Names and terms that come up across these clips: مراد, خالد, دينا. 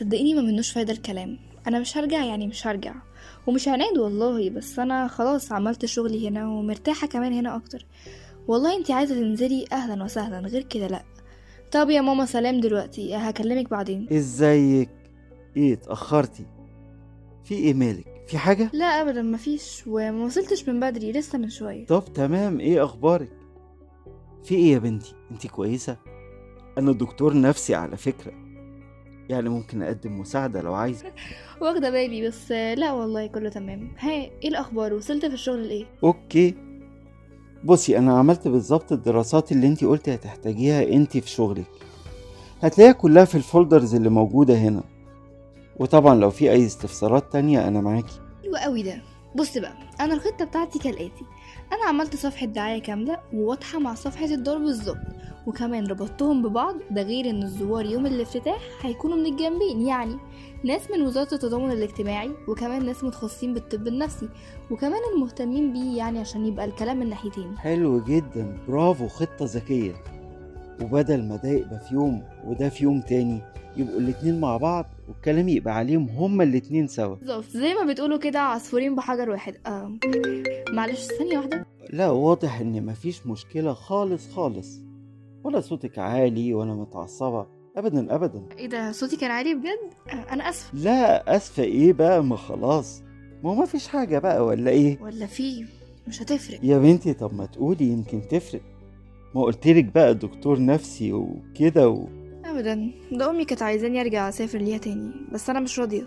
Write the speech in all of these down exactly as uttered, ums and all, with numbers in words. صدقيني ما منوش فايدة الكلام. انا مش هرجع يعني مش هرجع ومش هنعد والله، بس انا خلاص عملت شغلي هنا ومرتاحة كمان هنا اكتر. والله انتي عايزة تنزلي اهلا وسهلا، غير كده لأ. طب يا ماما سلام دلوقتي، هكلمك بعدين. ازيك؟ ايه اتأخرتي؟ في ايه مالك؟ في حاجة؟ لا ابدا مفيش، وموصلتش من بدري لسه من شوية. طب تمام، ايه اخبارك؟ في ايه يا بنتي؟ انتي كويسة؟ انا دكتور نفسي على فكرة، يعني ممكن اقدم مساعدة لو عايزة. واخدة بالي بس لا والله كله تمام. ها ايه الاخبار؟ وصلت في الشغل لايه؟ اوكي بصي، انا عملت بالظبط الدراسات اللي انتي قلتي هتحتاجيها انتي في شغلك، هتلاقيها كلها في الفولدرز اللي موجودة هنا، وطبعا لو في اي استفسارات تانية انا معاكي. حلو قوي ده. بص بقى، انا الخطه بتاعتي كالاتي. انا عملت صفحه دعايه كامله وواضحه مع صفحه الدور بالظبط، وكمان ربطتهم ببعض. ده غير ان الزوار يوم الافتتاح هيكونوا من الجنبين، يعني ناس من وزاره التضامن الاجتماعي وكمان ناس متخصصين بالطب النفسي وكمان المهتمين بيه، يعني عشان يبقى الكلام من ناحيتين. حلو جدا، برافو، خطه ذكيه. وبدل ما ده يبقى في يوم وده في يوم تاني، يبقوا الاتنين مع بعض والكلام يبقى عليهم هما الاتنين سوا. بالظبط زي ما بتقولوا كده، عصفورين بحجر واحد. آه. معلش ثانية واحدة. لا واضح ان مفيش مشكلة خالص خالص، ولا صوتك عالي ولا متعصبة ابدا ابدا. ايه ده، صوتي كان عالي بجد؟ آه انا اسفة. لا اسفة ايه بقى، ما خلاص ما مفيش حاجة بقى، ولا ايه؟ ولا في، مش هتفرق يا بنتي. طب ما تقولي يمكن تفرق، ما قلتلك بقى دكتور نفسي وكده و... ابدا، ده امي كانت عايزاني ارجع اسافر ليها تاني، بس انا مش راضيه.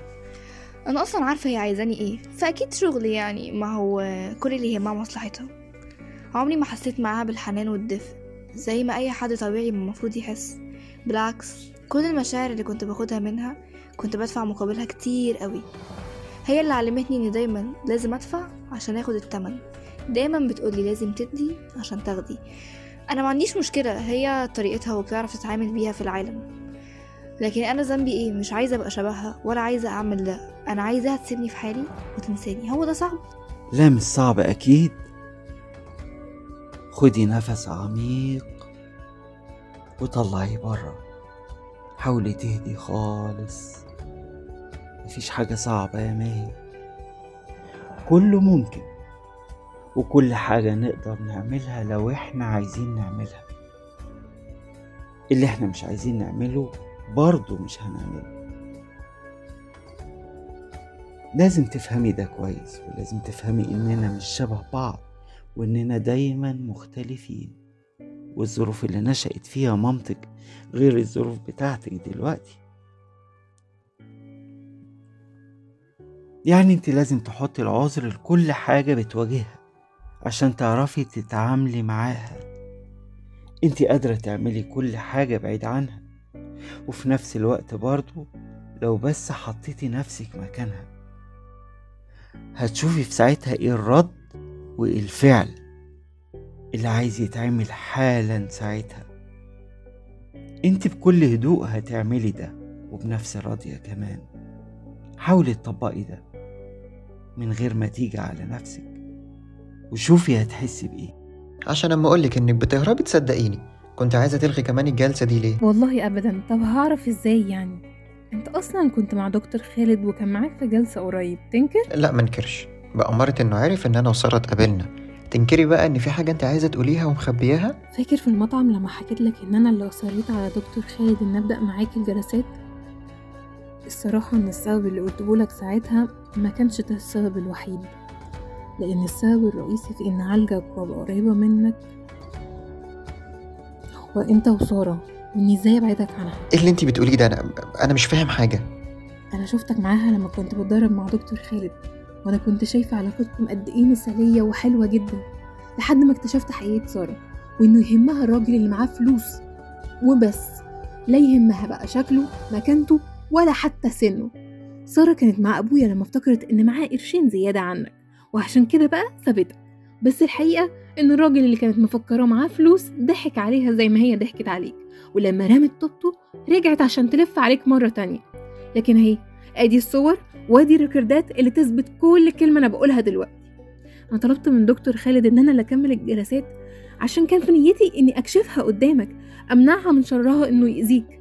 انا اصلا عارفه هي عايزاني ايه، فاكيد شغلي يعني، ما هو كل اللي يهمها مصلحتها. عمري ما حسيت معاها بالحنان والدفء زي ما اي حد طبيعي المفروض يحس، بالعكس كل المشاعر اللي كنت باخدها منها كنت بدفع مقابلها كتير قوي. هي اللي علمتني ان دايما لازم ادفع عشان اخد الثمن، دايما بتقولي لازم تدي عشان تاخدي. انا ما عنديش مشكله، هي طريقتها وبتعرف تتعامل بيها في العالم، لكن انا ذنبي ايه؟ مش عايزه ابقى شبهها ولا عايزه اعمل ده، انا عايزاها تسيبني في حالي وتنساني. هو ده صعب؟ لا مش صعب اكيد. خدي نفس عميق وطلعي بره، حاولي تهدي خالص، مفيش حاجه صعبه يا ماهي، كله ممكن وكل حاجة نقدر نعملها لو احنا عايزين نعملها. اللي احنا مش عايزين نعمله برضو مش هنعمله. لازم تفهمي ده كويس، ولازم تفهمي اننا مش شبه بعض واننا دايما مختلفين، والظروف اللي نشأت فيها مامتك غير الظروف بتاعتك دلوقتي. يعني انت لازم تحطي العذر لكل حاجة بتواجهها عشان تعرفي تتعاملي معاها. انتي قادرة تعملي كل حاجة بعيد عنها، وفي نفس الوقت برضو لو بس حطيتي نفسك مكانها هتشوفي في ساعتها ايه الرد وايه الفعل اللي عايز يتعمل حالا. ساعتها انتي بكل هدوء هتعملي ده، وبنفس راضية كمان. حاولي تطبقي ده من غير ما تيجي على نفسك، وشوفي هتحسي بايه. عشان اما اقولك انك بتهربي تصدقيني. كنت عايزه تلغي كمان الجلسه دي ليه؟ والله ابدا. طب هعرف ازاي يعني؟ انت اصلا كنت مع دكتور خالد وكان معاك في جلسه قريب، تنكر؟ لا منكرش، بأمرت انه عارف ان انا وساره اتقابلنا. تنكري بقى ان في حاجه انت عايزه تقوليها ومخبياها؟ فاكر في المطعم لما حكيت لك ان انا اللي اصريت على دكتور خالد ان ابدا معاك الجلسات؟ الصراحه ان السبب اللي قلته لك ساعتها ما كانش ده السبب الوحيد، لأن السبب الرئيسي في إن عالجك وابقى قريبة منك هو أنت وسارة، وإني إزاي أبعدك عنها. إيه اللي أنت بتقوليه ده؟ أنا أنا مش فاهم حاجة. أنا شفتك معاها لما كنت بتدرب مع دكتور خالد، وأنا كنت شايفة علاقتكم قد إيه مثالية وحلوة جدا، لحد ما اكتشفت حقيقة سارة، وإنه يهمها الراجل اللي معاه فلوس وبس، لا يهمها بقى شكله مكانته ولا حتى سنه. سارة كانت مع أبويا لما افتكرت إن معاه قرشين زيادة عنك، وعشان كده بقى سابتها. بس الحقيقة ان الراجل اللي كانت مفكرة معاه فلوس ضحك عليها زي ما هي ضحكت عليك، ولما رمت طوبته رجعت عشان تلف عليك مرة تانية. لكن هي ادي الصور وادي الريكوردات اللي تثبت كل كلمة انا بقولها دلوقتي. انا طلبت من دكتور خالد ان انا اللي اكمل الجلسات عشان كان في نيتي اني اكشفها قدامك، امنعها من شرها انه يأذيك،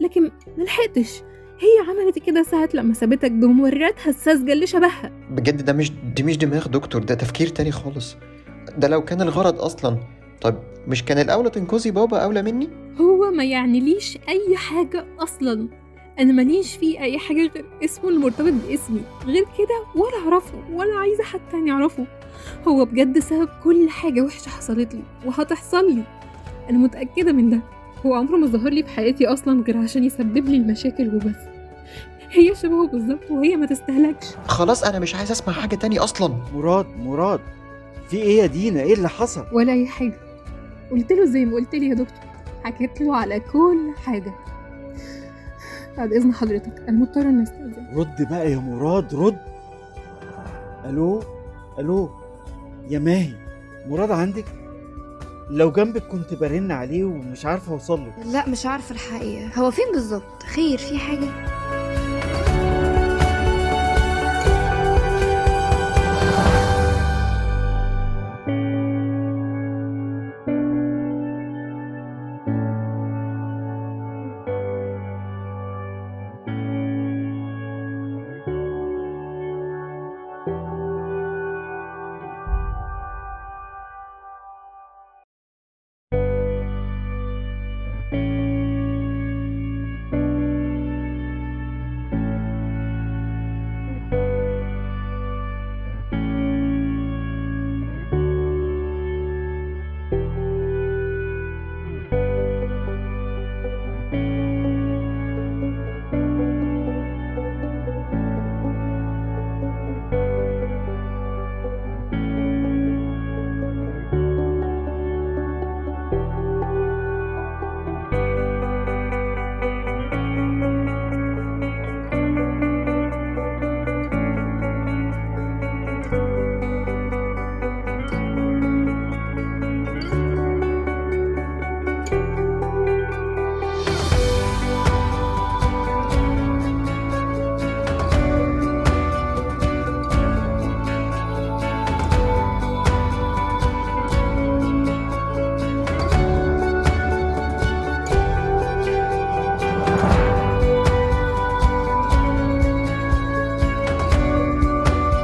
لكن ملحقتش. هي عملت كده ساعة لما سابتك بممراتها الساذجة اللي شبهها. بجد ده مش دي مش دماغ دكتور، ده تفكير تاني خالص. ده لو كان الغرض أصلا، طيب مش كان الأولى تنقذي بابا أولى مني؟ هو ما يعني ليش أي حاجة أصلا، أنا ماليش فيه أي حاجة غير اسمه المرتبط باسمي، غير كده ولا أعرفه ولا عايزة حد تاني يعرفه. هو بجد سبب كل حاجة وحشة حصلت لي وهتحصل لي، أنا متأكدة من ده. هو عمره ما ظهر لي في حياتي أصلا غير عشان يسبب لي المشاكل وبس. هي شبهه بالظبط وهي ما تستهلكش. خلاص أنا مش عايز أسمع حاجة تاني أصلا. مراد مراد في إيه يا دينا؟ إيه اللي حصل؟ ولا أي حاجة، قلت له زي ما قلت لي يا دكتور، حكيت له على كل حاجة. بعد إذن حضرتك أنا مضطرة إني أستأذن. رد بقى يا مراد، رد. ألو ألو يا ماهي، مراد عندك؟ لو جنبك كنت برن عليه ومش عارفة أوصله. لا مش عارفة الحقيقة، هو فين بالظبط؟ خير؟ في حاجة؟